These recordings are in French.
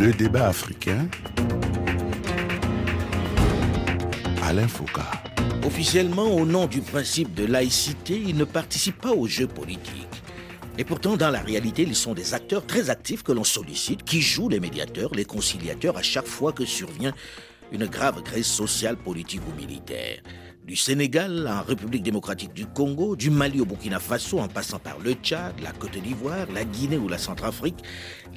Le débat africain. Alain Fouca. Officiellement, au nom du principe de laïcité, ils ne participent pas aux jeux politiques. Et pourtant, dans la réalité, ils sont des acteurs très actifs que l'on sollicite, qui jouent les médiateurs, les conciliateurs, à chaque fois que survient une grave crise sociale, politique ou militaire. Du Sénégal en République démocratique du Congo, du Mali au Burkina Faso, en passant par le Tchad, la Côte d'Ivoire, la Guinée ou la Centrafrique,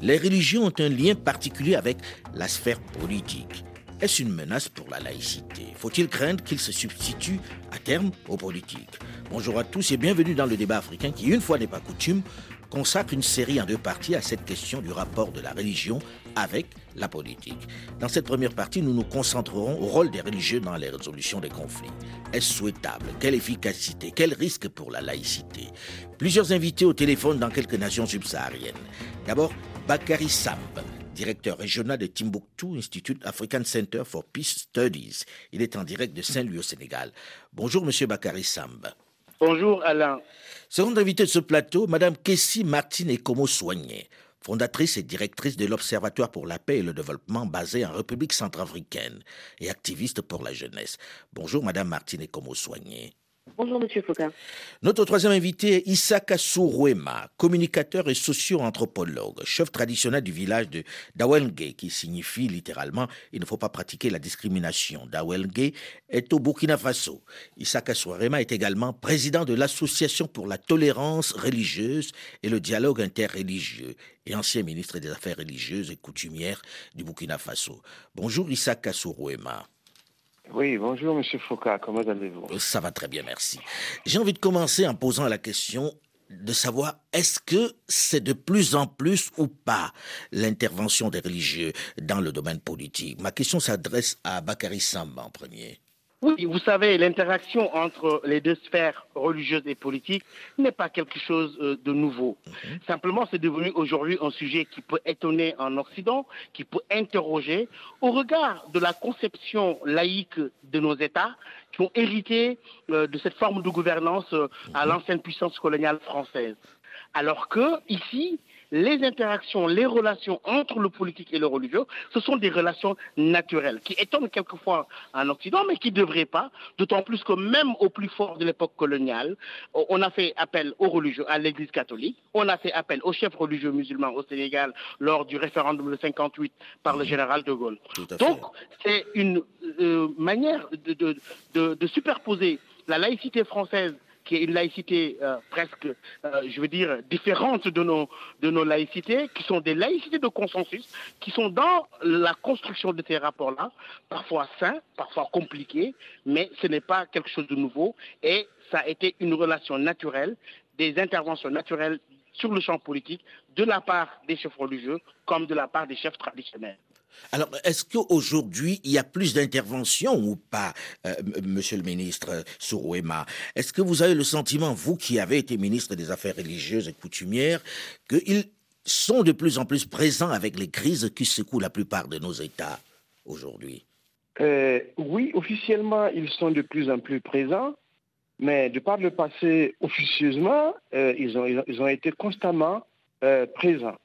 les religions ont un lien particulier avec la sphère politique. Est-ce une menace pour la laïcité? Faut-il craindre qu'il se substitue à terme aux politiques? Bonjour à tous et bienvenue dans le débat africain qui, une fois n'est pas coutume, consacre une série en deux parties à cette question du rapport de la religion avec la politique. Dans cette première partie, nous nous concentrerons au rôle des religieux dans les résolutions des conflits. Est-ce souhaitable? Quelle efficacité? Quel risque pour la laïcité? Plusieurs invités au téléphone dans quelques nations subsahariennes. D'abord, Bakary Samb, directeur régional de Timbuktu Institute African Center for Peace Studies. Il est en direct de Saint-Louis au Sénégal. Bonjour, monsieur Bakary Samb. Bonjour Alain. Seconde invitée de ce plateau, madame Kessy Martine Ekomo-Soignet, fondatrice et directrice de l'Observatoire pour la paix et le développement basé en République centrafricaine et activiste pour la jeunesse. Bonjour madame Martine Ekomo-Soignet. Bonjour monsieur Fouca. Notre troisième invité est Issaka Sourema, communicateur et socio-anthropologue, chef traditionnel du village de Dawelnguê, qui signifie littéralement « il ne faut pas pratiquer la discrimination ». Dawelnguê est au Burkina Faso. Issaka Sourema est également président de l'Association pour la tolérance religieuse et le dialogue interreligieux et ancien ministre des Affaires religieuses et coutumières du Burkina Faso. Bonjour Issaka Sourema. Oui, bonjour M. Fouca, comment allez-vous? Ça va très bien, merci. J'ai envie de commencer en posant la question de savoir est-ce que c'est de plus en plus ou pas l'intervention des religieux dans le domaine politique? Ma question s'adresse à Bakary Samb en premier. Oui, vous savez, l'interaction entre les deux sphères religieuses et politiques n'est pas quelque chose de nouveau. Simplement, c'est devenu aujourd'hui un sujet qui peut étonner en Occident, qui peut interroger au regard de la conception laïque de nos États qui ont hérité de cette forme de gouvernance à l'ancienne puissance coloniale française. Alors que, ici, les interactions, les relations entre le politique et le religieux, ce sont des relations naturelles qui étonnent quelquefois en Occident, mais qui ne devraient pas, d'autant plus que même au plus fort de l'époque coloniale, on a fait appel aux religieux, à l'Église catholique, on a fait appel aux chefs religieux musulmans au Sénégal lors du référendum de 58 par le général de Gaulle. Donc, c'est une manière de superposer la laïcité française qui est une laïcité presque, je veux dire, différente de nos laïcités, qui sont des laïcités de consensus, qui sont dans la construction de ces rapports-là, parfois sains, parfois compliqués, mais ce n'est pas quelque chose de nouveau, et ça a été une relation naturelle, des interventions naturelles sur le champ politique, de la part des chefs religieux comme de la part des chefs traditionnels. Alors, est-ce qu'aujourd'hui, il y a plus d'intervention ou pas, monsieur le ministre Sourema? Est-ce que vous avez le sentiment, vous qui avez été ministre des Affaires religieuses et coutumières, qu'ils sont de plus en plus présents avec les crises qui secouent la plupart de nos États aujourd'hui? Oui, officiellement, ils sont de plus en plus présents, mais de par le passé, officieusement, ils ont été constamment présents.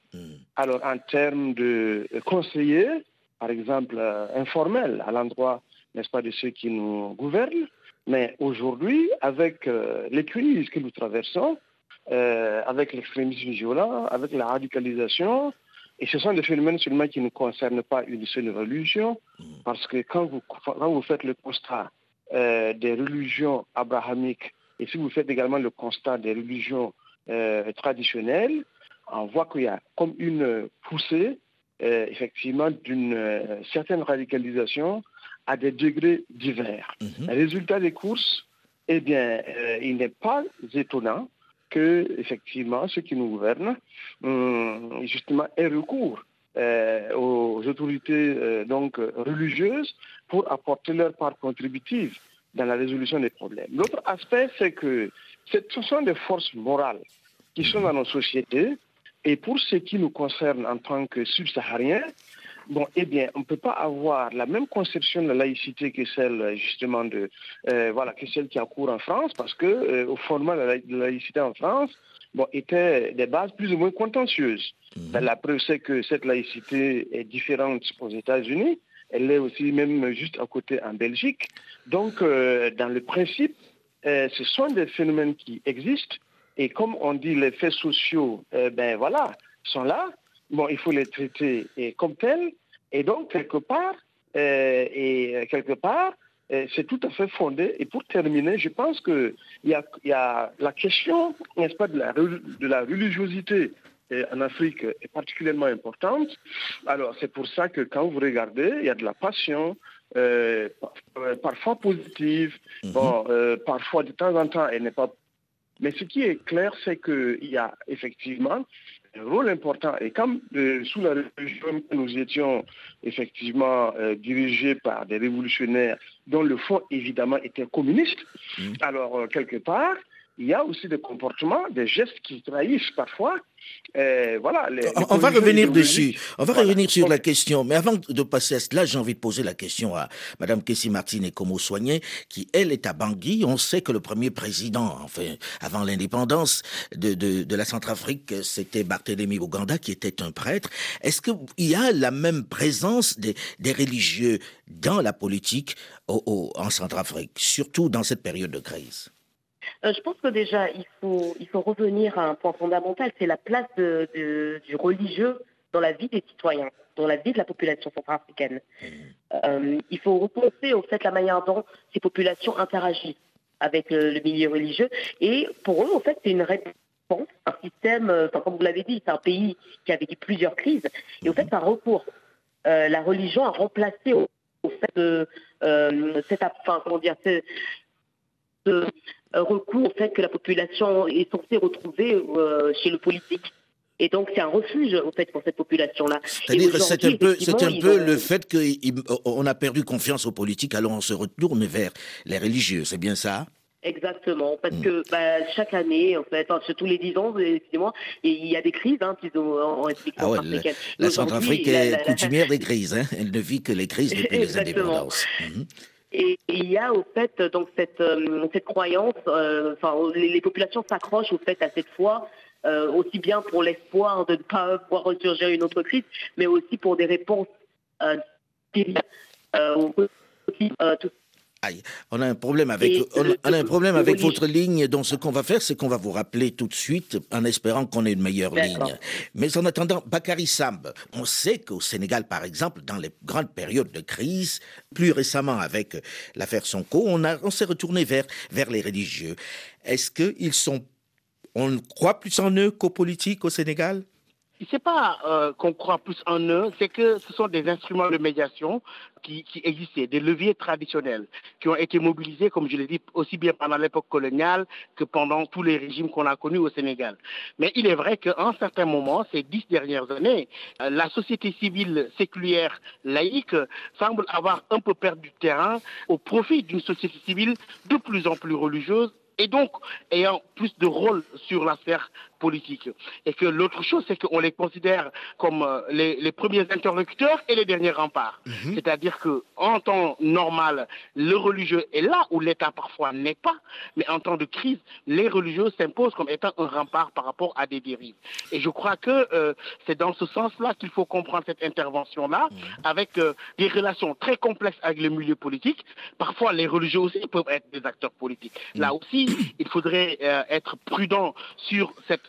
Alors, en termes de conseillers, par exemple, informels, à l'endroit, n'est-ce pas, de ceux qui nous gouvernent, mais aujourd'hui, avec les crises que nous traversons, avec l'extrémisme violent, avec la radicalisation, et ce sont des phénomènes seulement qui ne concernent pas une seule religion, parce que quand vous faites le constat des religions abrahamiques, et si vous faites également le constat des religions traditionnelles, on voit qu'il y a comme une poussée, effectivement, d'une certaine radicalisation à des degrés divers. Le résultat des courses, eh bien, il n'est pas étonnant que, effectivement, ceux qui nous gouvernent, justement, aient recours aux autorités donc, religieuses pour apporter leur part contributive dans la résolution des problèmes. L'autre aspect, c'est que ce sont des forces morales qui sont dans nos sociétés. Et pour ce qui nous concerne en tant que subsahariens, bon, eh bien, on ne peut pas avoir la même conception de la laïcité que celle justement que celle qui a cours en France, parce que au format de la laïcité en France, bon, étaient des bases plus ou moins contentieuses. Ben, la preuve, c'est que cette laïcité est différente aux États-Unis. Elle est aussi même juste à côté en Belgique. Donc, dans le principe, ce sont des phénomènes qui existent. Et comme on dit, les faits sociaux, ben voilà, sont là. Bon, il faut les traiter comme tels. Et donc, quelque part, c'est tout à fait fondé. Et pour terminer, je pense qu'il y a la question, n'est-ce pas, de la religiosité en Afrique est particulièrement importante. Alors, c'est pour ça que quand vous regardez, il y a de la passion, parfois positive, bon, parfois de temps en temps, elle n'est pas... Mais ce qui est clair, c'est qu'il y a effectivement un rôle important. Et comme sous la révolution, nous étions effectivement dirigés par des révolutionnaires dont le fond, évidemment, était communiste, alors, quelque part, il y a aussi des comportements, des gestes qui trahissent parfois. Voilà. On va revenir dessus. On va revenir sur la question. Mais avant de passer à cela, j'ai envie de poser la question à Mme Kessy Martine Ekomo-Soignet, qui, elle, est à Bangui. On sait que le premier président, enfin, avant l'indépendance de la Centrafrique, c'était Barthélémy Boganda, qui était un prêtre. Est-ce qu'il y a la même présence des religieux dans la politique en Centrafrique, surtout dans cette période de crise ? Je pense que déjà, il faut revenir à un point fondamental, c'est la place du religieux dans la vie des citoyens, dans la vie de la population centrafricaine. Il faut repenser au fait la manière dont ces populations interagissent avec le milieu religieux. Et pour eux, en fait, c'est une réponse, un système, enfin, comme vous l'avez dit, c'est un pays qui a vécu plusieurs crises. Et au fait, un recours. La religion a remplacé au fait de cette... Enfin, comment dire, ce recours au fait que la population est censée retrouver chez le politique. Et donc, c'est un refuge, en fait, pour cette population-là. C'est-à-dire que c'est un peu le fait qu'on a perdu confiance aux politiques, alors on se retourne vers les religieux, c'est bien ça ? Exactement, parce que chaque année, en fait, tous les 10 ans, excusez-moi, il y a des crises, hein, en République centrafricaine. La Centrafrique est coutumière des crises, hein. Elle ne vit que les crises depuis les indépendances. Et il y a au fait donc cette croyance, enfin les populations s'accrochent au fait à cette foi, aussi bien pour l'espoir de ne pas voir ressurgir une autre crise, mais aussi pour des réponses tout. Aïe, on a un problème avec votre ligne, donc ce qu'on va faire, c'est qu'on va vous rappeler tout de suite en espérant qu'on ait une meilleure ligne. Mais en attendant, Bakary Samb, on sait qu'au Sénégal, par exemple, dans les grandes périodes de crise, plus récemment avec l'affaire Sonko, on s'est retourné vers les religieux. Est-ce qu'ils sont... On croit plus en eux qu'aux politiques au Sénégal ? C'est pas qu'on croit plus en eux, c'est que ce sont des instruments de médiation qui existaient, des leviers traditionnels qui ont été mobilisés, comme je l'ai dit, aussi bien pendant l'époque coloniale que pendant tous les régimes qu'on a connus au Sénégal. Mais il est vrai qu'en certains moments, ces 10 dernières années, la société civile séculière laïque semble avoir un peu perdu du terrain au profit d'une société civile de plus en plus religieuse, et donc ayant plus de rôle sur la sphère politique. Et que l'autre chose, c'est qu'on les considère comme les premiers interlocuteurs et les derniers remparts. C'est-à-dire qu'en temps normal, le religieux est là où l'État parfois n'est pas, mais en temps de crise, les religieux s'imposent comme étant un rempart par rapport à des dérives. Et je crois que c'est dans ce sens-là qu'il faut comprendre cette intervention-là, avec des relations très complexes avec le milieu politique. Parfois, les religieux aussi peuvent être des acteurs politiques. Là aussi, il faudrait être prudent sur cette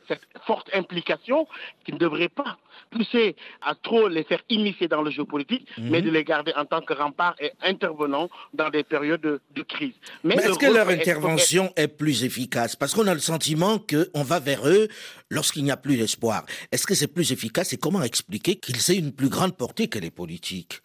forte implication qui ne devrait pas pousser à trop les faire immiscer dans le jeu politique, mais de les garder en tant que rempart et intervenant dans des périodes de crise. Mais est-ce que leur intervention est plus efficace ? Parce qu'on a le sentiment qu'on va vers eux lorsqu'il n'y a plus d'espoir. Est-ce que c'est plus efficace et comment expliquer qu'ils aient une plus grande portée que les politiques ?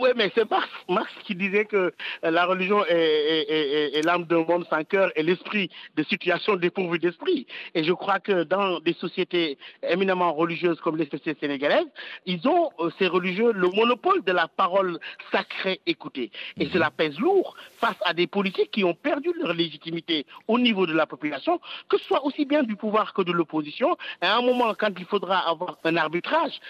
Oui, mais c'est Marx qui disait que la religion est l'âme d'un monde sans cœur et l'esprit de situation dépourvue d'esprit. Et je crois que dans des sociétés éminemment religieuses comme les sociétés sénégalaises, ils ont, ces religieux, le monopole de la parole sacrée écoutée. Et cela pèse lourd face à des politiques qui ont perdu leur légitimité au niveau de la population, que ce soit aussi bien du pouvoir que de l'opposition. À un moment, quand il faudra avoir un arbitrage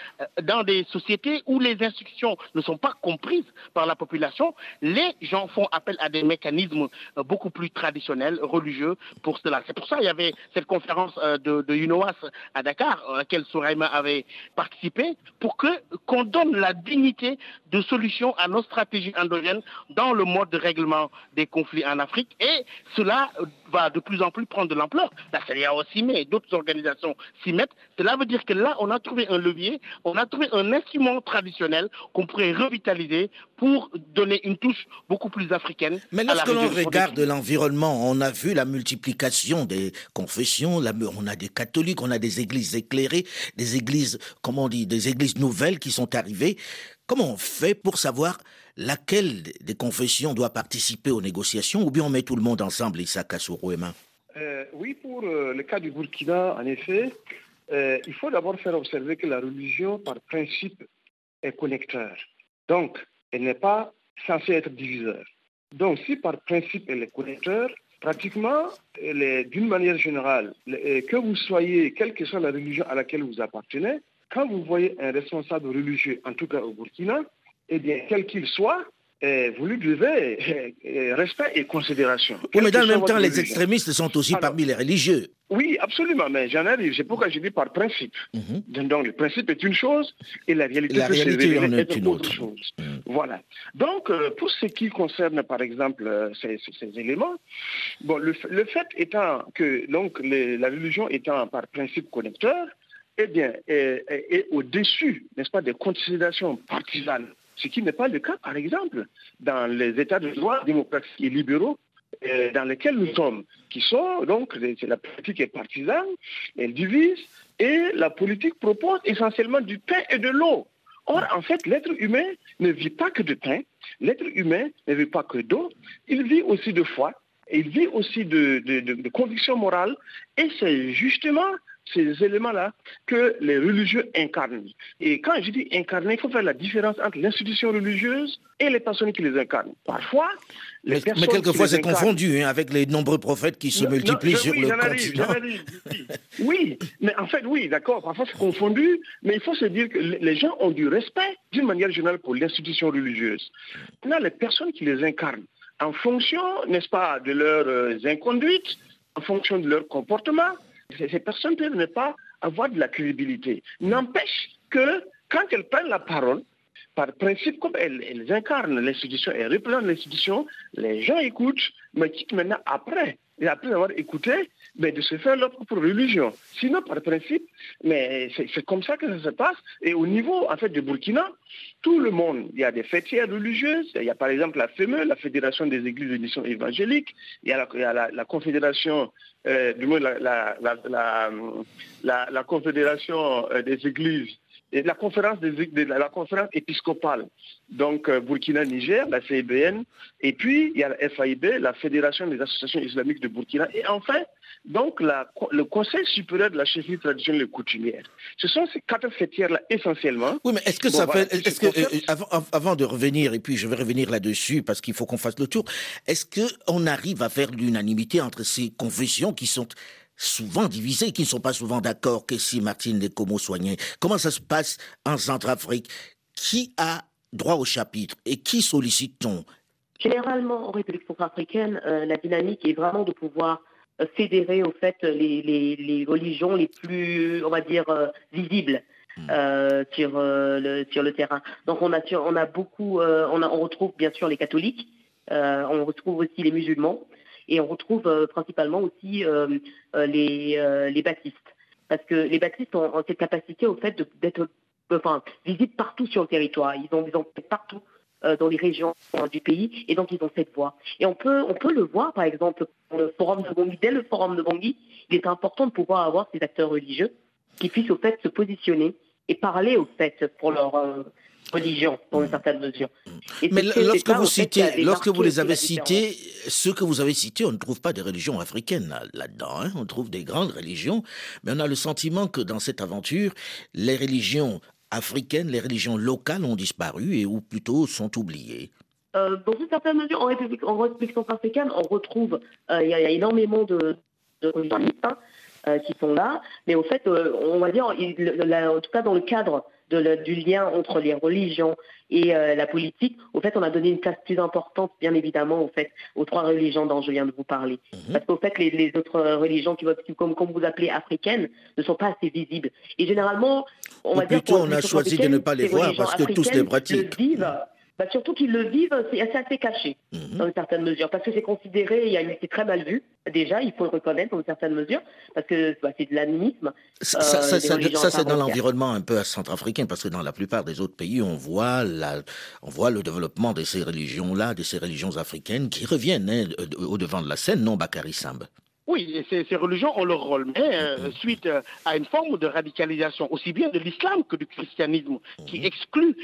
dans des sociétés où les institutions ne sont pas comprise par la population, les gens font appel à des mécanismes beaucoup plus traditionnels, religieux, pour cela. C'est pour ça qu'il y avait cette conférence de UNOAS à Dakar, à laquelle Sourema avait participé, pour qu'on donne la dignité de solution à nos stratégies endogènes dans le mode de règlement des conflits en Afrique. Et cela va de plus en plus prendre de l'ampleur. La CEDEAO s'y met, d'autres organisations s'y mettent. Cela veut dire que là, on a trouvé un levier, on a trouvé un instrument traditionnel qu'on pourrait revitaliser pour donner une touche beaucoup plus africaine. Mais lorsque l'on regarde l'environnement, on a vu la multiplication des confessions, on a des catholiques, on a des églises éclairées, des églises, comment on dit, des églises nouvelles qui sont arrivées. Comment on fait pour savoir laquelle des confessions doit participer aux négociations, ou bien on met tout le monde ensemble, Issaka Sourema? Oui, pour le cas du Burkina, en effet, il faut d'abord faire observer que la religion, par principe, est connecteur. Donc, elle n'est pas censée être diviseur. Donc, si par principe elle est connecteur, pratiquement, d'une manière générale, que vous soyez, quelle que soit la religion à laquelle vous appartenez, quand vous voyez un responsable religieux, en tout cas au Burkina, eh bien, quel qu'il soit, vous lui devez respect et considération. Oui, mais dans le même temps, les extrémistes sont aussi parmi les religieux. Oui, absolument, mais j'en arrive. C'est pourquoi je dis par principe. Mm-hmm. Donc, le principe est une chose et la réalité est une autre chose. Mm-hmm. Voilà. Donc, pour ce qui concerne, par exemple, ces éléments, bon, le fait étant que donc, la religion étant par principe connecteur, eh bien, est au-dessus, n'est-ce pas, des considérations partisanes, ce qui n'est pas le cas, par exemple, dans les États de droit démocratiques et libéraux dans lesquels nous sommes, qui sont, donc, la politique est partisane, elle divise, et la politique propose essentiellement du pain et de l'eau. Or, en fait, l'être humain ne vit pas que de pain, l'être humain ne vit pas que d'eau, il vit aussi de foi, il vit aussi de convictions morales, et c'est justement ces éléments-là que les religieux incarnent. Et quand je dis incarner, il faut faire la différence entre l'institution religieuse et les personnes qui les incarnent. Parfois, mais quelquefois c'est confondu hein, avec les nombreux prophètes qui se multiplient sur le continent. Oui, mais en fait, oui, d'accord, parfois c'est confondu, mais il faut se dire que les gens ont du respect d'une manière générale pour l'institution religieuse. Là, les personnes qui les incarnent, en fonction, n'est-ce pas, de leurs inconduites, en fonction de leur comportement, ces personnes peuvent ne pas avoir de la crédibilité. N'empêche que quand elles prennent la parole, par principe, comme elles incarnent l'institution, elles représentent l'institution, les gens écoutent, mais quittent maintenant après avoir écouté, mais de se faire leur propre religion. Sinon, par principe, mais c'est comme ça que ça se passe. Et au niveau, en fait, du Burkina, tout le monde, il y a des fêtières religieuses, il y a par exemple la FEME, la Fédération des églises de mission évangélique, il y a la Confédération, du moins la Confédération des églises, et la conférence la conférence épiscopale, donc Burkina-Niger, la CEBN, et puis il y a la FAIB, la Fédération des associations islamiques de Burkina, et enfin, donc le Conseil supérieur de la chefferie traditionnelle et coutumière. Ce sont ces quatre fêtières-là essentiellement. Oui, mais est-ce que ça fait... Avant de revenir, et puis je vais revenir là-dessus parce qu'il faut qu'on fasse le tour, est-ce qu'on arrive à faire l'unanimité entre ces confessions qui sont souvent divisés, qui ne sont pas souvent d'accord, Kessy Martine Ekomo-Soignet? Comment ça se passe en Centrafrique? Qui a droit au chapitre et qui sollicite-t-on? Généralement, en République centrafricaine, la dynamique est vraiment de pouvoir fédérer au fait les religions les plus, on va dire, visibles. Sur le terrain. Donc on retrouve bien sûr les catholiques, on retrouve aussi les musulmans, et on retrouve principalement aussi les baptistes. Parce que les baptistes ont cette capacité au fait d'être visibles partout sur le territoire. Ils ont partout dans les régions du pays, et donc ils ont cette voix. Et on peut le voir, par exemple, dans le Forum de Bangui. Dès le Forum de Bangui, il est important de pouvoir avoir ces acteurs religieux qui puissent au fait se positionner et parler au fait pour leur... religion, dans une certaine mesure. Mais lorsque vous les avez cités, ceux que vous avez cités, on ne trouve pas des religions africaines là-dedans. Hein. On trouve des grandes religions, mais on a le sentiment que dans cette aventure, les religions africaines, les religions locales ont disparu, et ou plutôt sont oubliées. Dans une certaine mesure, en République centrafricaine, on retrouve, il y a énormément de religions, hein. qui sont là. Mais au fait, on va dire, en tout cas dans le cadre du lien entre les religions et la politique, au fait, on a donné une place plus importante, bien évidemment, au fait, aux trois religions dont je viens de vous parler. Parce qu'au fait, les autres religions, comme vous appelez africaines, ne sont pas assez visibles. Et généralement, on a choisi de ne pas les voir parce que tous les pratiquent. Surtout qu'ils le vivent, c'est assez caché, dans une certaine mesure, parce que c'est considéré, c'est très mal vu, déjà, il faut le reconnaître, dans une certaine mesure, parce que c'est de l'animisme. Ça c'est dans l'environnement un peu centrafricain, parce que dans la plupart des autres pays, on voit le développement de ces religions-là, de ces religions africaines, qui reviennent au devant de la scène, non, Bakary Samb? Oui, ces religions ont leur rôle, mais suite à une forme de radicalisation, aussi bien de l'islam que du christianisme, qui exclut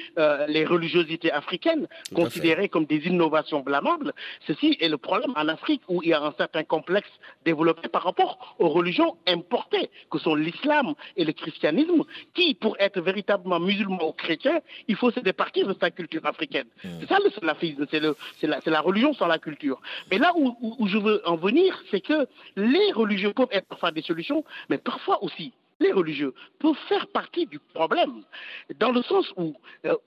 les religiosités africaines, considérées comme des innovations blâmables. Ceci est le problème en Afrique, où il y a un certain complexe développé par rapport aux religions importées, que sont l'islam et le christianisme, qui, pour être véritablement musulman ou chrétien, il faut se départir de sa culture africaine. C'est ça le salafisme, c'est la religion sans la culture. Mais là où je veux en venir, c'est que les religieux peuvent être parfois des solutions, mais parfois aussi, les religieux peuvent faire partie du problème, dans le sens où,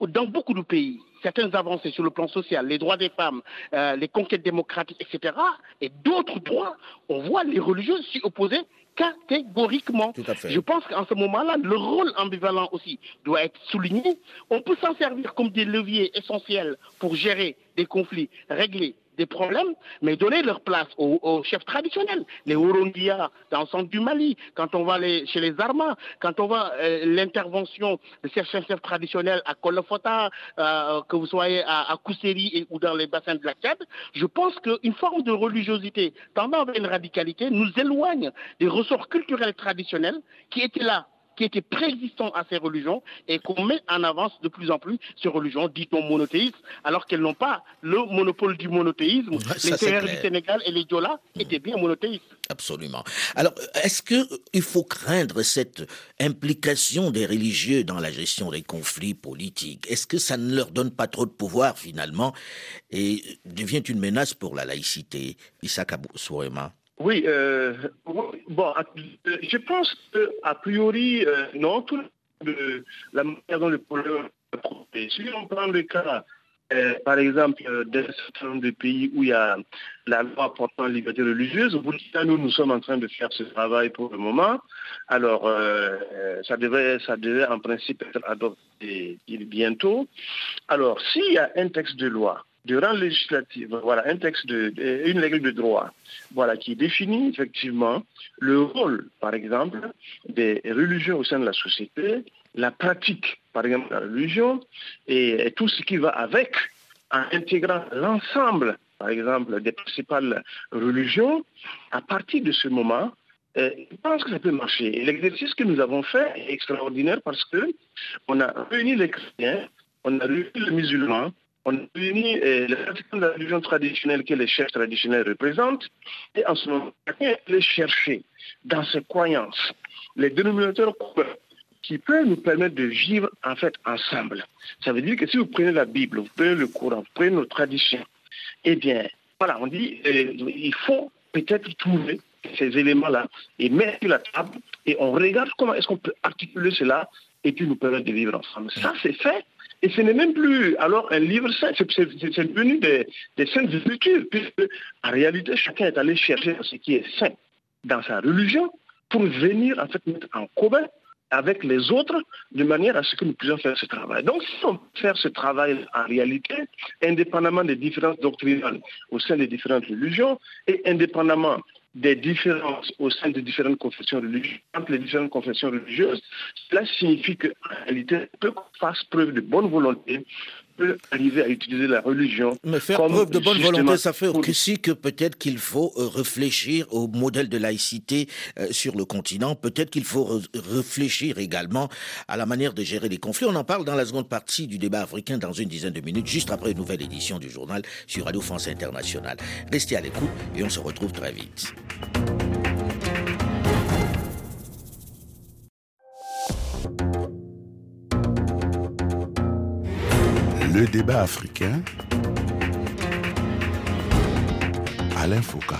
dans beaucoup de pays, certaines avancées sur le plan social, les droits des femmes, les conquêtes démocratiques, etc., et d'autres droits, on voit les religieux s'y opposer catégoriquement. Je pense qu'en ce moment-là, le rôle ambivalent aussi doit être souligné. On peut s'en servir comme des leviers essentiels pour gérer des conflits, régler des problèmes, mais donner leur place aux chefs traditionnels, les Ourondia dans le centre du Mali, quand on va chez les Zarma, quand on voit l'intervention de certains chefs traditionnels à Kolofota, que vous soyez à Kousseri ou dans les bassins de la Tchad, je pense qu'une forme de religiosité tendant vers une radicalité nous éloigne des ressorts culturels traditionnels qui étaient là, qui étaient préexistants à ces religions et qu'on met en avance de plus en plus ces religions dites non monothéistes, alors qu'elles n'ont pas le monopole du monothéisme. Les terres du Sénégal et les Diola étaient bien monothéistes. Absolument. Alors, est-ce qu'il faut craindre cette implication des religieux dans la gestion des conflits politiques? Est-ce que ça ne leur donne pas trop de pouvoir, finalement, et devient une menace pour la laïcité? Issaka Sourema. Oui, bon, je pense qu'a priori, non, tout la manière dont le problème est approché. Si on prend le cas, par exemple, d'un certain nombre de pays où il y a la loi portant la liberté religieuse, au Burkina, nous sommes en train de faire ce travail pour le moment. Alors, ça devait en principe être adopté bientôt. Alors, s'il y a un texte de loi, de rang législatif, voilà, un texte une règle de droit, voilà, qui définit effectivement le rôle, par exemple, des religieux au sein de la société, la pratique, par exemple, de la religion, et tout ce qui va avec, en intégrant l'ensemble, par exemple, des principales religions, à partir de ce moment, je pense que ça peut marcher. Et l'exercice que nous avons fait est extraordinaire parce que on a réuni les chrétiens, on a réuni les musulmans, on a réuni les pratiquants de la religion traditionnelle que les chefs traditionnels représentent, et en ce moment, chacun allait chercher dans ses croyances les dénominateurs qui peuvent nous permettre de vivre en fait ensemble. Ça veut dire que si vous prenez la Bible, vous prenez le Coran, vous prenez nos traditions, eh bien, voilà, on dit il faut peut-être trouver ces éléments-là et mettre sur la table et on regarde comment est-ce qu'on peut articuler cela et puis nous permettre de vivre ensemble. Ça, c'est fait. Et ce n'est même plus alors un livre saint, c'est devenu des saintes écritures, puisque en réalité chacun est allé chercher ce qui est saint dans sa religion pour venir en fait mettre en commun avec les autres de manière à ce que nous puissions faire ce travail. Donc si on peut faire ce travail en réalité, indépendamment des différences doctrinales au sein des différentes religions et indépendamment des différences au sein des différentes confessions religieuses, entre les différentes confessions religieuses, cela signifie qu'en réalité, peu qu'on fasse preuve de bonne volonté, peut arriver à utiliser la religion. Mais faire preuve de bonne volonté, ça fait aussi que peut-être qu'il faut réfléchir au modèle de laïcité sur le continent, peut-être qu'il faut réfléchir également à la manière de gérer les conflits. On en parle dans la seconde partie du débat africain dans une dizaine de minutes, juste après une nouvelle édition du journal sur Radio France Internationale. Restez à l'écoute et on se retrouve très vite. Le débat africain, Alain Fouca.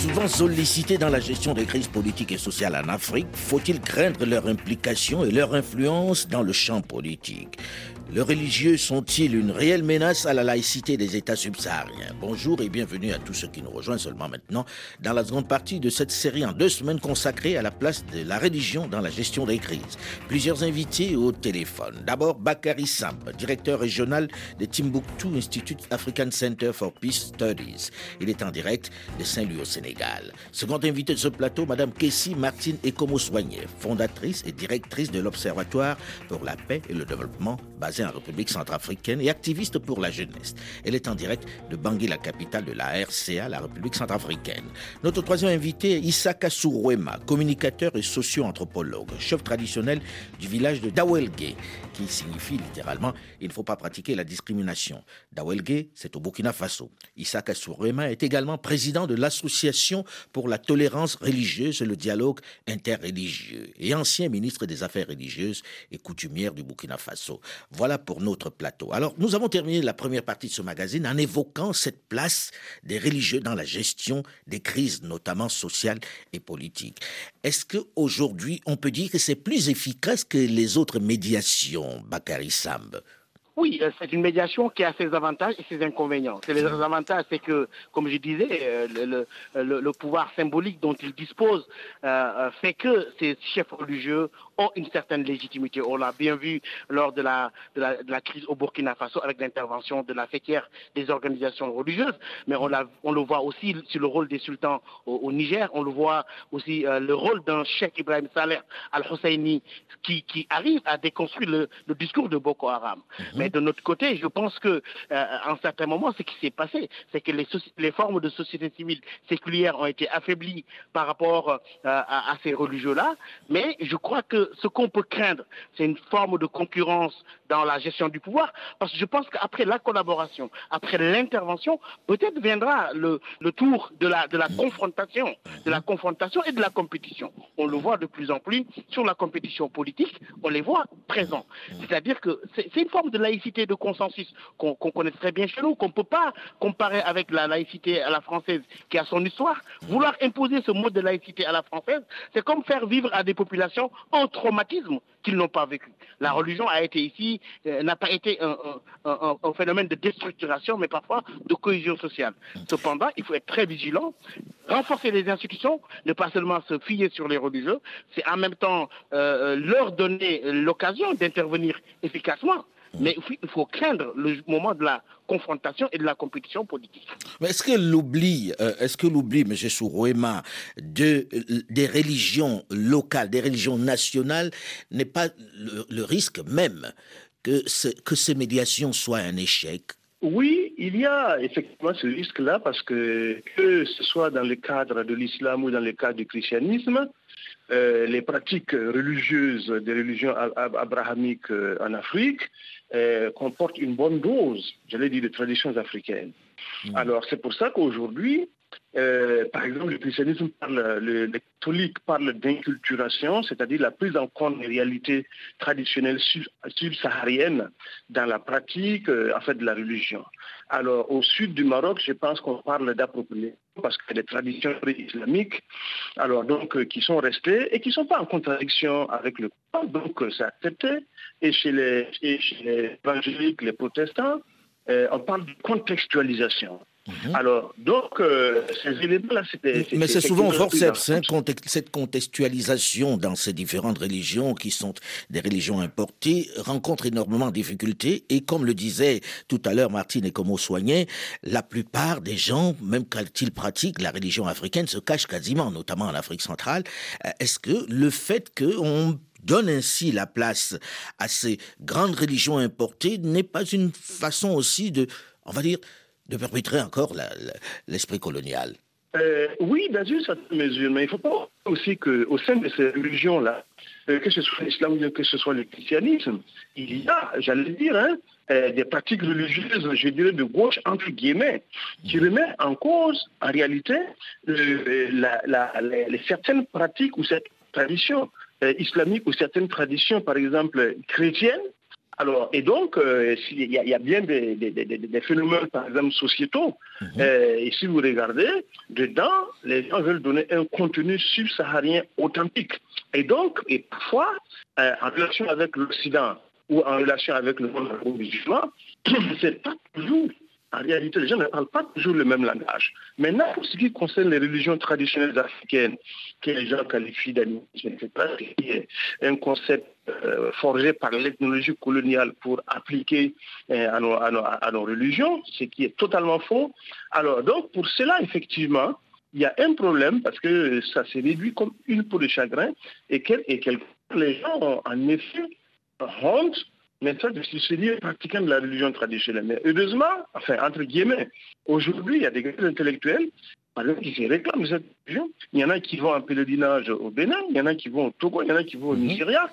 Souvent sollicités dans la gestion des crises politiques et sociales en Afrique, faut-il craindre leur implication et leur influence dans le champ politique ? Les religieux sont-ils une réelle menace à la laïcité des États subsahariens ? Bonjour et bienvenue à tous ceux qui nous rejoignent seulement maintenant dans la seconde partie de cette série en 2 semaines consacrée à la place de la religion dans la gestion des crises. Plusieurs invités au téléphone. D'abord, Bakary Samb, directeur régional de Timbuktu Institute African Center for Peace Studies. Il est en direct de Saint-Louis au Sénégal. Second invité de ce plateau, Madame Kessy Martine Ekomo-Soignet, fondatrice et directrice de l'Observatoire pour la paix et le développement basé en République centrafricaine et activiste pour la jeunesse. Elle est en direct de Bangui, la capitale de la RCA, la République centrafricaine. Notre troisième invité, Issaka Sourema, communicateur et socio-anthropologue, chef traditionnel du village de Dawelnguê, qui signifie littéralement « il ne faut pas pratiquer la discrimination ». Dawelnguê, c'est au Burkina Faso. Issaka Sourema est également président de l'association pour la tolérance religieuse et le dialogue interreligieux et ancien ministre des Affaires religieuses et coutumières du Burkina Faso. Voilà pour notre plateau. Alors, nous avons terminé la première partie de ce magazine en évoquant cette place des religieux dans la gestion des crises, notamment sociales et politiques. Est-ce qu'aujourd'hui, on peut dire que c'est plus efficace que les autres médiations, Bakary Samb ? Oui, c'est une médiation qui a ses avantages et ses inconvénients. Les avantages, c'est que, comme je disais, le pouvoir symbolique dont il dispose fait que ces chefs religieux ont une certaine légitimité. On l'a bien vu lors de la crise au Burkina Faso avec l'intervention de la fêtière des organisations religieuses, mais on le voit aussi sur le rôle des sultans au Niger, on le voit aussi le rôle d'un Cheikh Ibrahim Saler al-Husseini qui arrive à déconstruire le discours de Boko Haram. Mais de notre côté, je pense que à un certain moment, ce qui s'est passé, c'est que les formes de société civile séculière ont été affaiblies par rapport à ces religieux-là. Mais je crois que ce qu'on peut craindre, c'est une forme de concurrence dans la gestion du pouvoir, parce que je pense qu'après la collaboration, après l'intervention, peut-être viendra le tour de la confrontation et de la compétition. On le voit de plus en plus sur la compétition politique, on les voit présents. C'est-à-dire que c'est une forme de laïcité de consensus qu'on connaît très bien chez nous, qu'on ne peut pas comparer avec la laïcité à la française qui a son histoire. Vouloir imposer ce mode de laïcité à la française, c'est comme faire vivre à des populations un traumatisme qu'ils n'ont pas vécu. La religion a été ici, n'a pas été un phénomène de déstructuration, mais parfois de cohésion sociale. Cependant, il faut être très vigilant, renforcer les institutions, ne pas seulement se fier sur les religieux, c'est en même temps leur donner l'occasion d'intervenir efficacement. Mais il faut craindre le moment de la confrontation et de la compétition politique. Mais est-ce que l'oubli, M. Sourema, des religions locales, des religions nationales, n'est pas le risque même que ces médiations soient un échec ? Oui, il y a effectivement ce risque-là, parce que ce soit dans le cadre de l'islam ou dans le cadre du christianisme, les pratiques religieuses des religions abrahamiques en Afrique comportent une bonne dose, j'allais dire, de traditions africaines. Alors c'est pour ça qu'aujourd'hui, par exemple, le christianisme parle, les catholiques parlent d'inculturation, c'est-à-dire la prise en compte des réalités traditionnelles subsahariennes dans la pratique, de la religion. Alors, au sud du Maroc, je pense qu'on parle d'appropriation parce qu'il y a des traditions pré-islamiques, alors donc qui sont restées et qui ne sont pas en contradiction avec le Coran, donc c'est accepté. Et chez les évangéliques, les protestants, on parle de contextualisation. Alors, donc, ces éléments-là, c'était... Mais c'est souvent au forceps, cette contextualisation dans ces différentes religions, qui sont des religions importées, rencontre énormément de difficultés. Et comme le disait tout à l'heure Martine Ekomo-Soignet, la plupart des gens, même quand ils pratiquent la religion africaine, se cachent quasiment, notamment en Afrique centrale. Est-ce que le fait qu'on donne ainsi la place à ces grandes religions importées n'est pas une façon aussi de, on va dire... de perpétrer encore l'esprit colonial. Oui, dans une certaine mesure, mais il ne faut pas aussi qu'au sein de ces religions-là, que ce soit l'islam ou que ce soit le christianisme, il y a, j'allais dire, des pratiques religieuses, je dirais de gauche, entre guillemets, qui remettent en cause, en réalité, certaines pratiques ou certaines traditions islamiques ou certaines traditions, par exemple, chrétiennes, Alors, et donc, il y a bien des phénomènes, par exemple, sociétaux. Et si vous regardez, dedans, les gens veulent donner un contenu subsaharien authentique. Et donc, et parfois, en relation avec l'Occident ou en relation avec le monde musulman, c'est pas toujours. En réalité, les gens ne parlent pas toujours le même langage. Maintenant, pour ce qui concerne les religions traditionnelles africaines, que les gens qualifient d'animisme, etc., c'est un concept forgé par l'ethnologie coloniale pour appliquer à nos religions, ce qui est totalement faux. Alors, donc, pour cela, effectivement, il y a un problème parce que ça se réduit comme une peau de chagrin et quelque part, les gens ont en effet honte. Mais ça, c'est lié aux pratiquants de la religion traditionnelle. Mais heureusement, enfin, entre guillemets, aujourd'hui, il y a des grands intellectuels qui se réclament de cette religion. Il y en a qui vont en pèlerinage au Bénin, il y en a qui vont au Togo, il y en a qui vont au Nigeria,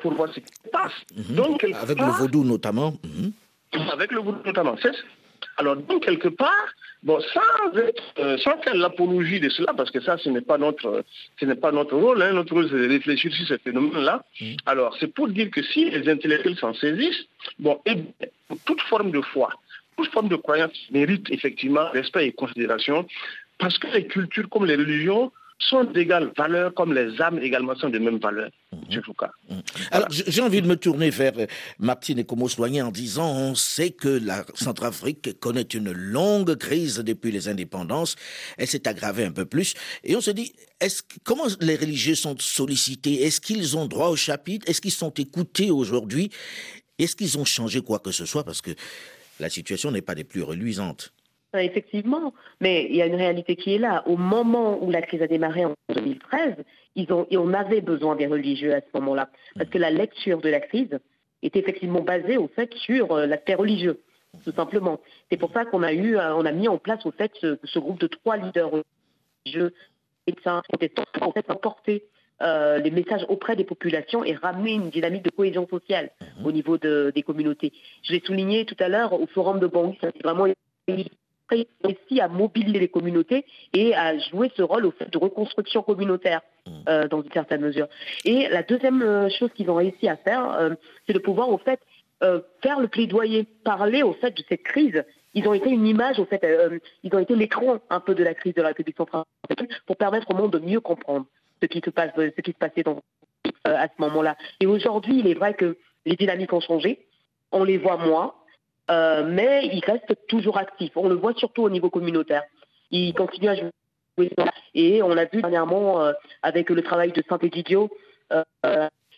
pour voir ce qui se passe. Avec le vaudou notamment. Avec le vaudou notamment, c'est ça. Alors, donc, quelque part, bon, sans faire l'apologie de cela, parce que ça, ce n'est pas notre rôle, hein, notre rôle, c'est de réfléchir sur ce phénomène-là. Alors, c'est pour dire que si les intellectuels s'en saisissent, bon, et toute forme de foi, toute forme de croyance mérite effectivement respect et considération, parce que les cultures comme les religions sont d'égale valeur, comme les âmes également sont de même valeur. Alors, j'ai envie de me tourner vers Martine Ekomo-Soignet en disant, on sait que la Centrafrique connaît une longue crise depuis les indépendances, elle s'est aggravée un peu plus, et on se dit, comment les religieux sont sollicités? Est-ce qu'ils ont droit au chapitre? Est-ce qu'ils sont écoutés aujourd'hui? Est-ce qu'ils ont changé quoi que ce soit? Parce que la situation n'est pas des plus reluisantes. Effectivement, mais il y a une réalité qui est là. Au moment où la crise a démarré en 2013, on avait besoin des religieux à ce moment-là, parce que la lecture de la crise est effectivement basée au fait sur l'aspect religieux, tout simplement. C'est pour ça qu'on a mis en place au fait ce groupe de 3 leaders religieux et protestants qui ont porté les messages auprès des populations et ramener une dynamique de cohésion sociale au niveau des communautés. Je l'ai souligné tout à l'heure au Forum de Bangui, c'est vraiment réussi à mobiliser les communautés et à jouer ce rôle au fait de reconstruction communautaire dans une certaine mesure. Et la deuxième chose qu'ils ont réussi à faire, c'est de pouvoir au fait faire le plaidoyer, parler au fait de cette crise. Ils ont été une image au fait, ils ont été l'écran un peu de la crise de la République centrafricaine pour permettre au monde de mieux comprendre ce qui se passait à ce moment-là. Et aujourd'hui, il est vrai que les dynamiques ont changé, on les voit moins. Mais ils restent toujours actifs. On le voit surtout au niveau communautaire. Ils continuent à jouer. Et on l'a vu dernièrement avec le travail de Sant'Egidio.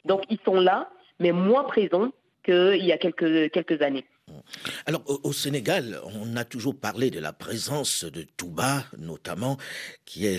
Donc ils sont là, mais moins présents qu'il y a quelques années. Alors au Sénégal, on a toujours parlé de la présence de Touba, notamment, qui est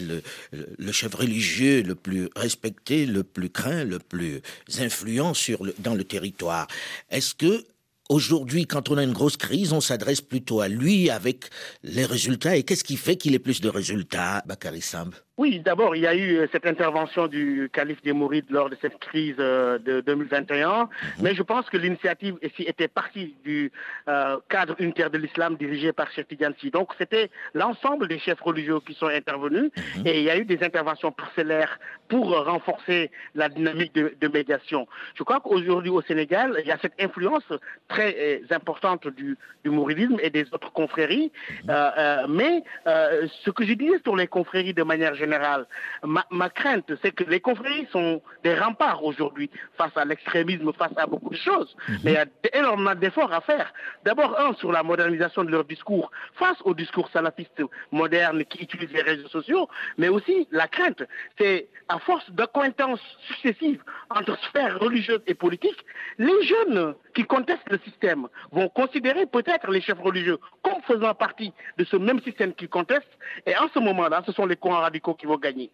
le chef religieux le plus respecté, le plus craint, le plus influent dans le territoire. Est-ce que aujourd'hui, quand on a une grosse crise, on s'adresse plutôt à lui avec les résultats. Et qu'est-ce qui fait qu'il ait plus de résultats, Bakary Samb? Oui, d'abord, il y a eu cette intervention du calife des Mourides lors de cette crise de 2021. Mais je pense que l'initiative était partie du cadre unitaire de l'islam dirigé par Cheikh Tidiane Sy. Donc, c'était l'ensemble des chefs religieux qui sont intervenus. Et il y a eu des interventions parcellaires pour renforcer la dynamique de médiation. Je crois qu'aujourd'hui, au Sénégal, il y a cette influence très importante du mouridisme et des autres confréries. Mais ce que je disais sur les confréries de manière générale, ma crainte, c'est que les confréries sont des remparts aujourd'hui face à l'extrémisme, face à beaucoup de choses. Mais il y a énormément d'efforts à faire. D'abord, sur la modernisation de leur discours, face au discours salafiste moderne qui utilise les réseaux sociaux, mais aussi la crainte, c'est à force d'accointances successives entre sphères religieuses et politiques, les jeunes qui contestent le système vont considérer peut-être les chefs religieux comme faisant partie de ce même système qu'ils contestent. Et en ce moment-là, ce sont les courants radicaux qui vont gagner.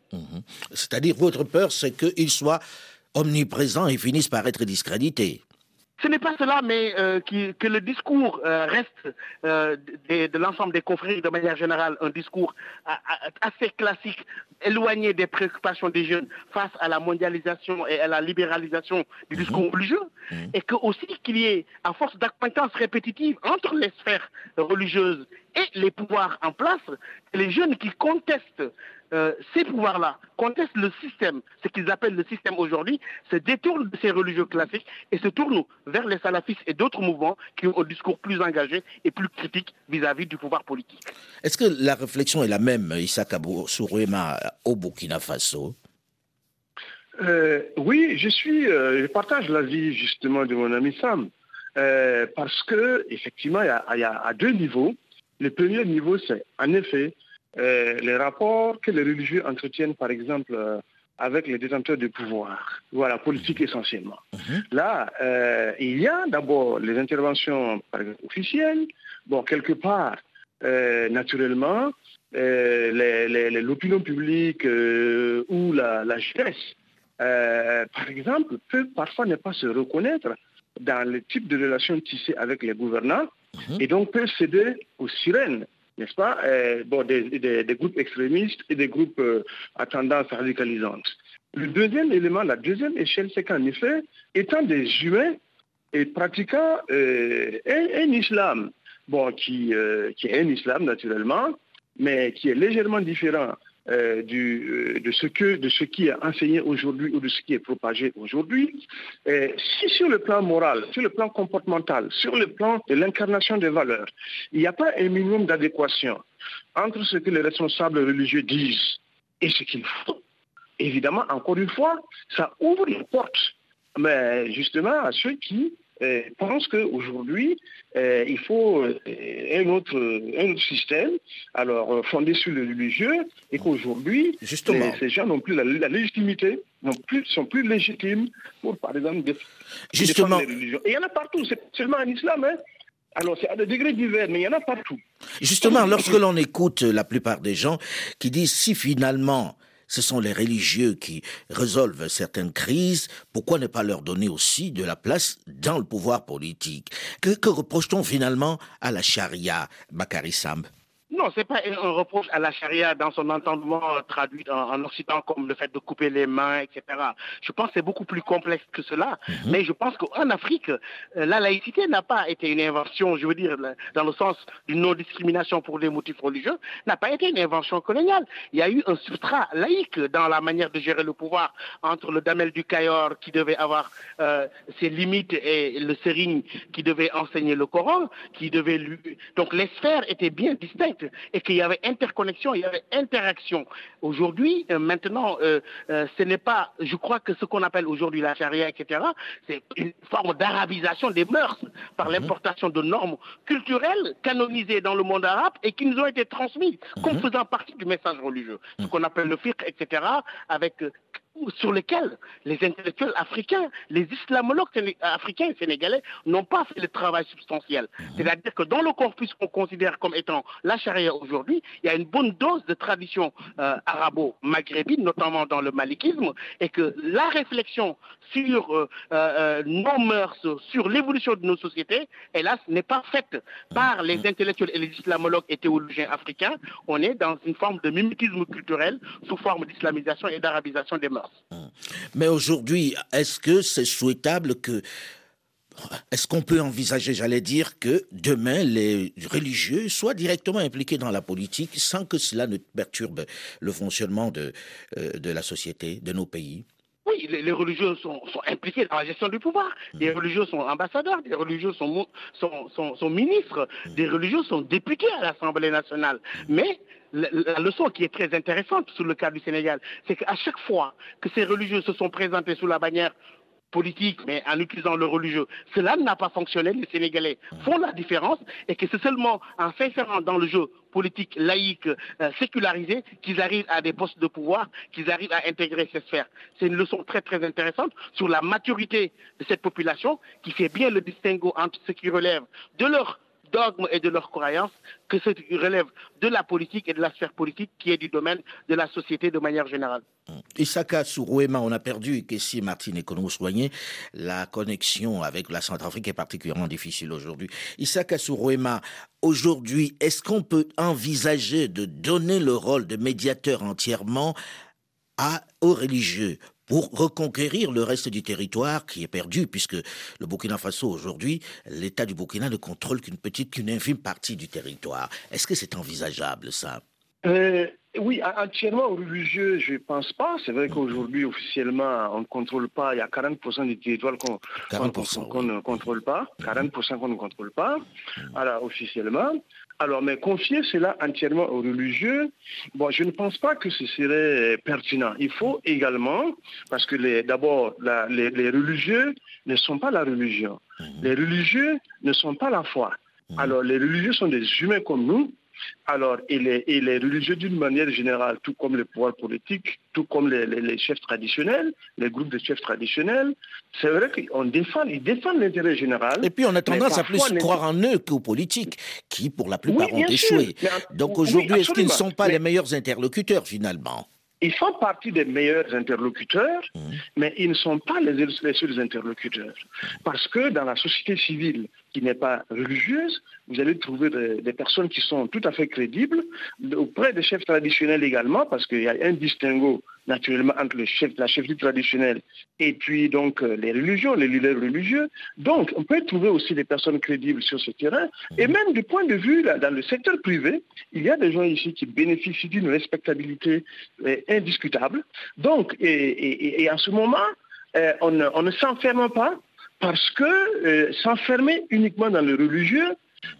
C'est-à-dire, votre peur, c'est qu'ils soient omniprésents et finissent par être discrédités. Ce n'est pas cela, mais que le discours reste de l'ensemble des confréries, de manière générale, un discours assez classique, éloigné des préoccupations des jeunes face à la mondialisation et à la libéralisation du discours religieux, et que aussi qu'il y ait, à force d'acquaintance répétitive entre les sphères religieuses et les pouvoirs en place, les jeunes qui contestent ces pouvoirs-là, contestent le système, ce qu'ils appellent le système aujourd'hui, se détournent de ces religieux classiques et se tournent vers les salafistes et d'autres mouvements qui ont un discours plus engagé et plus critique vis-à-vis du pouvoir politique. Est-ce que la réflexion est la même, Issaka Sourema, au Burkina Faso? Oui, je partage l'avis justement de mon ami Sam, parce que effectivement, il y a deux niveaux. Le premier niveau, c'est en effet les rapports que les religieux entretiennent, par exemple, avec les détenteurs de pouvoir, voilà, politique essentiellement. Là, il y a d'abord les interventions, par exemple, officielles. Bon, quelque part, naturellement, l'opinion publique ou la jeunesse, par exemple, peut parfois ne pas se reconnaître dans le type de relations tissées avec les gouvernants et donc peut céder aux sirènes, n'est-ce pas, des groupes extrémistes et des groupes à tendance radicalisante. Le deuxième élément, la deuxième échelle, c'est qu'en effet, étant des humains et pratiquant un islam, bon, qui est un islam naturellement, mais qui est légèrement différent de ce qui est enseigné aujourd'hui ou de ce qui est propagé aujourd'hui, si sur le plan moral, sur le plan comportemental, sur le plan de l'incarnation des valeurs, il n'y a pas un minimum d'adéquation entre ce que les responsables religieux disent et ce qu'ils font, évidemment, encore une fois, ça ouvre les portes, mais justement à ceux qui pensent qu'aujourd'hui, il faut un autre système, alors fondé sur le religieux, et qu'aujourd'hui, ces gens n'ont plus la légitimité, sont plus légitimes pour, par exemple, défendre les religions. Et il y en a partout, c'est seulement en islam, hein. Alors, c'est à des degrés divers, mais il y en a partout. Justement, lorsque l'on écoute la plupart des gens qui disent « si finalement », ce sont les religieux qui résolvent certaines crises. Pourquoi ne pas leur donner aussi de la place dans le pouvoir politique? Que reproche-t-on finalement à la charia, Bakary Samb? Non, ce n'est pas un reproche à la charia dans son entendement traduit en Occident comme le fait de couper les mains, etc. Je pense que c'est beaucoup plus complexe que cela. Mais je pense qu'en Afrique, la laïcité n'a pas été une invention, je veux dire, dans le sens d'une non-discrimination pour des motifs religieux, n'a pas été une invention coloniale. Il y a eu un substrat laïque dans la manière de gérer le pouvoir entre le damel du Cayor qui devait avoir ses limites et le sérigne qui devait enseigner le Coran, qui devait lui... Donc les sphères étaient bien distinctes. Et qu'il y avait interconnexion, il y avait interaction. Aujourd'hui, maintenant, ce n'est pas, je crois que ce qu'on appelle aujourd'hui la charia, etc., c'est une forme d'arabisation des mœurs par l'importation de normes culturelles canonisées dans le monde arabe et qui nous ont été transmises comme faisant partie du message religieux. Ce qu'on appelle le fiqh, etc., sur lesquels les intellectuels africains, les islamologues africains et sénégalais n'ont pas fait le travail substantiel. C'est-à-dire que dans le corpus qu'on considère comme étant la charia aujourd'hui, il y a une bonne dose de tradition arabo-maghrébine, notamment dans le malikisme, et que la réflexion sur nos mœurs, sur l'évolution de nos sociétés, hélas, n'est pas faite par les intellectuels et les islamologues et théologiens africains. On est dans une forme de mimétisme culturel sous forme d'islamisation et d'arabisation des mœurs. Mais aujourd'hui, est-ce que c'est souhaitable que... Est-ce qu'on peut envisager, j'allais dire, que demain, les religieux soient directement impliqués dans la politique sans que cela ne perturbe le fonctionnement de la société, de nos pays ? Oui, les religieux sont impliqués dans la gestion du pouvoir. Des religieux sont ambassadeurs, des religieux sont ministres, des religieux sont députés à l'Assemblée nationale. Mais la leçon qui est très intéressante sur le cas du Sénégal, c'est qu'à chaque fois que ces religieux se sont présentés sous la bannière politique, mais en utilisant le religieux, cela n'a pas fonctionné. Les Sénégalais font la différence et que c'est seulement en s'insérant dans le jeu politique, laïque, sécularisé, qu'ils arrivent à des postes de pouvoir, qu'ils arrivent à intégrer ces sphères. C'est une leçon très très intéressante sur la maturité de cette population qui fait bien le distinguo entre ce qui relève de leur dogmes et de leurs croyances, que ce qui relève de la politique et de la sphère politique qui est du domaine de la société de manière générale. Issaka Sourema, on a perdu Kessy Martine Ekomo-Soignet. La connexion avec la Centrafrique est particulièrement difficile aujourd'hui. Issaka Sourema, aujourd'hui, est-ce qu'on peut envisager de donner le rôle de médiateur entièrement aux religieux pour reconquérir le reste du territoire qui est perdu, puisque le Burkina Faso aujourd'hui, l'État du Burkina ne contrôle qu'une infime partie du territoire. Est-ce que c'est envisageable, ça ? Oui, entièrement religieux, je ne pense pas. C'est vrai qu'aujourd'hui, officiellement, on ne contrôle pas. Il y a 40% du territoire qu'on ne contrôle pas. 40% qu'on ne contrôle pas, alors, officiellement. Alors, mais confier cela entièrement aux religieux, bon, je ne pense pas que ce serait pertinent. Il faut également, parce que les religieux ne sont pas la religion. Les religieux ne sont pas la foi. Alors, les religieux sont des humains comme nous. Alors, et les religieux d'une manière générale, tout comme les pouvoirs politiques, tout comme les chefs traditionnels, les groupes de chefs traditionnels, c'est vrai qu'ils défendent l'intérêt général. Et puis on a tendance à plus croire en eux qu'aux politiques, qui pour la plupart ont échoué. Donc aujourd'hui, est-ce qu'ils ne sont pas les meilleurs interlocuteurs finalement ? Ils font partie des meilleurs interlocuteurs, mais ils ne sont pas les seuls interlocuteurs. Parce que dans la société civile qui n'est pas religieuse, vous allez trouver des personnes qui sont tout à fait crédibles, auprès des chefs traditionnels également, parce qu'il y a un distinguo naturellement entre la chefferie traditionnelle et puis donc les religions, les leaders religieux. Donc on peut trouver aussi des personnes crédibles sur ce terrain. Et même du point de vue, là, dans le secteur privé, il y a des gens ici qui bénéficient d'une respectabilité indiscutable. Donc, et en ce moment, on ne s'enferme pas, parce que s'enfermer uniquement dans le religieux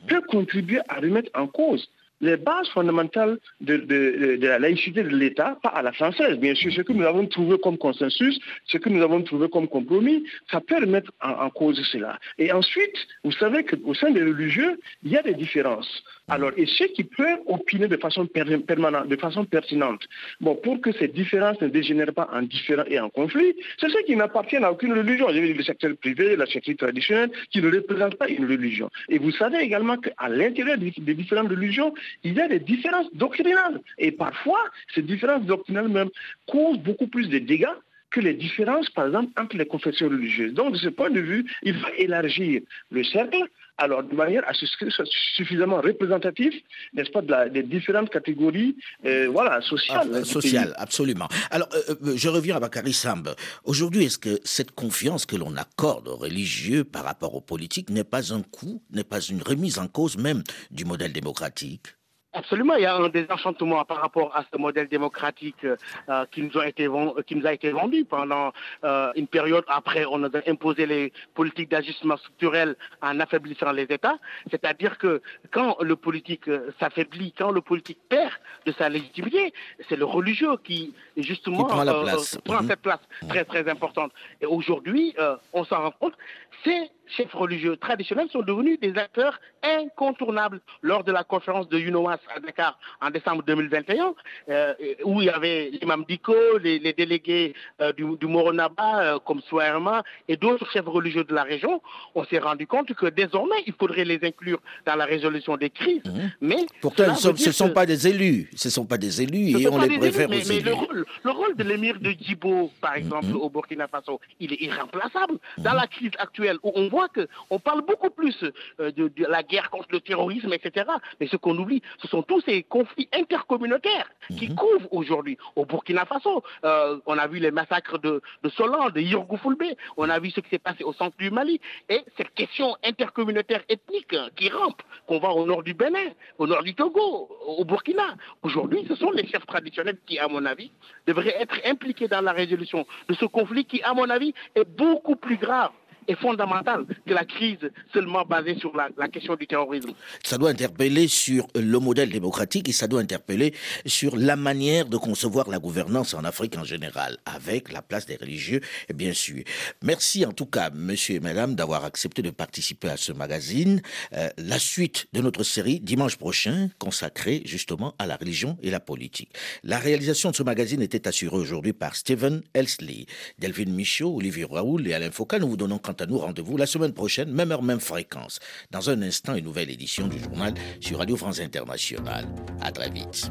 peut contribuer à remettre en cause les bases fondamentales de la laïcité de l'État, pas à la française, bien sûr, ce que nous avons trouvé comme consensus, ce que nous avons trouvé comme compromis, ça peut remettre en cause cela. Et ensuite, vous savez qu'au sein des religieux, il y a des différences. Alors, et ceux qui peuvent opiner de façon permanente, de façon pertinente, bon, pour que ces différences ne dégénèrent pas en différends et en conflits, c'est ceux qui n'appartiennent à aucune religion. Je veux dire, le secteur privé, la secteur traditionnelle, qui ne représentent pas une religion. Et vous savez également qu'à l'intérieur des différentes religions, il y a des différences doctrinales. Et parfois, ces différences doctrinales même causent beaucoup plus de dégâts que les différences, par exemple, entre les confessions religieuses. Donc, de ce point de vue, il faut élargir le cercle, alors de manière à ce que ce soit suffisamment représentatif, n'est-ce pas, des différentes catégories sociales. Sociales, absolument. Alors, je reviens à Bakary Samb. Aujourd'hui, est-ce que cette confiance que l'on accorde aux religieux par rapport aux politiques n'est pas un coup, n'est pas une remise en cause même du modèle démocratique ? Absolument, il y a un désenchantement par rapport à ce modèle démocratique qui nous a été vendu pendant une période. Après, on a imposé les politiques d'ajustement structurel en affaiblissant les États. C'est-à-dire que quand le politique s'affaiblit, quand le politique perd de sa légitimité, c'est le religieux qui, justement, qui prend la place. Prend cette place très, très importante. Et aujourd'hui, on s'en rend compte, c'est... chefs religieux traditionnels sont devenus des acteurs incontournables. Lors de la conférence de UNOAS à Dakar en décembre 2021, où il y avait l'imam Diko, les délégués du Moronaba, comme Sourema, et d'autres chefs religieux de la région, on s'est rendu compte que désormais, il faudrait les inclure dans la résolution des crises. Mais pourtant, ce ne sont pas des élus, et on les préfère aux élus. Mais le rôle de l'émir de Djibo, par exemple, au Burkina Faso, il est irremplaçable. Dans la crise actuelle, où on voit qu'on parle beaucoup plus de la guerre contre le terrorisme, etc. Mais ce qu'on oublie, ce sont tous ces conflits intercommunautaires qui couvrent aujourd'hui au Burkina Faso. On a vu les massacres de Solan, de Yurgou Foulbé, on a vu ce qui s'est passé au centre du Mali. Et cette question intercommunautaire ethnique qui rampe, qu'on voit au nord du Bénin, au nord du Togo, au Burkina. Aujourd'hui, ce sont les chefs traditionnels qui, à mon avis, devraient être impliqués dans la résolution de ce conflit qui, à mon avis, est beaucoup plus grave est fondamentale que la crise seulement basée sur la question du terrorisme. Ça doit interpeller sur le modèle démocratique et ça doit interpeller sur la manière de concevoir la gouvernance en Afrique en général, avec la place des religieux, bien sûr. Merci en tout cas, monsieur et madame, d'avoir accepté de participer à ce magazine. La suite de notre série, dimanche prochain, consacrée justement à la religion et la politique. La réalisation de ce magazine était assurée aujourd'hui par Steven Helsley, Delvin Michaud, Olivier Raoul et Alain Fouca. Nous vous donnons quant à nous rendez-vous la semaine prochaine, même heure, même fréquence. Dans un instant, une nouvelle édition du journal sur Radio France Internationale. À très vite.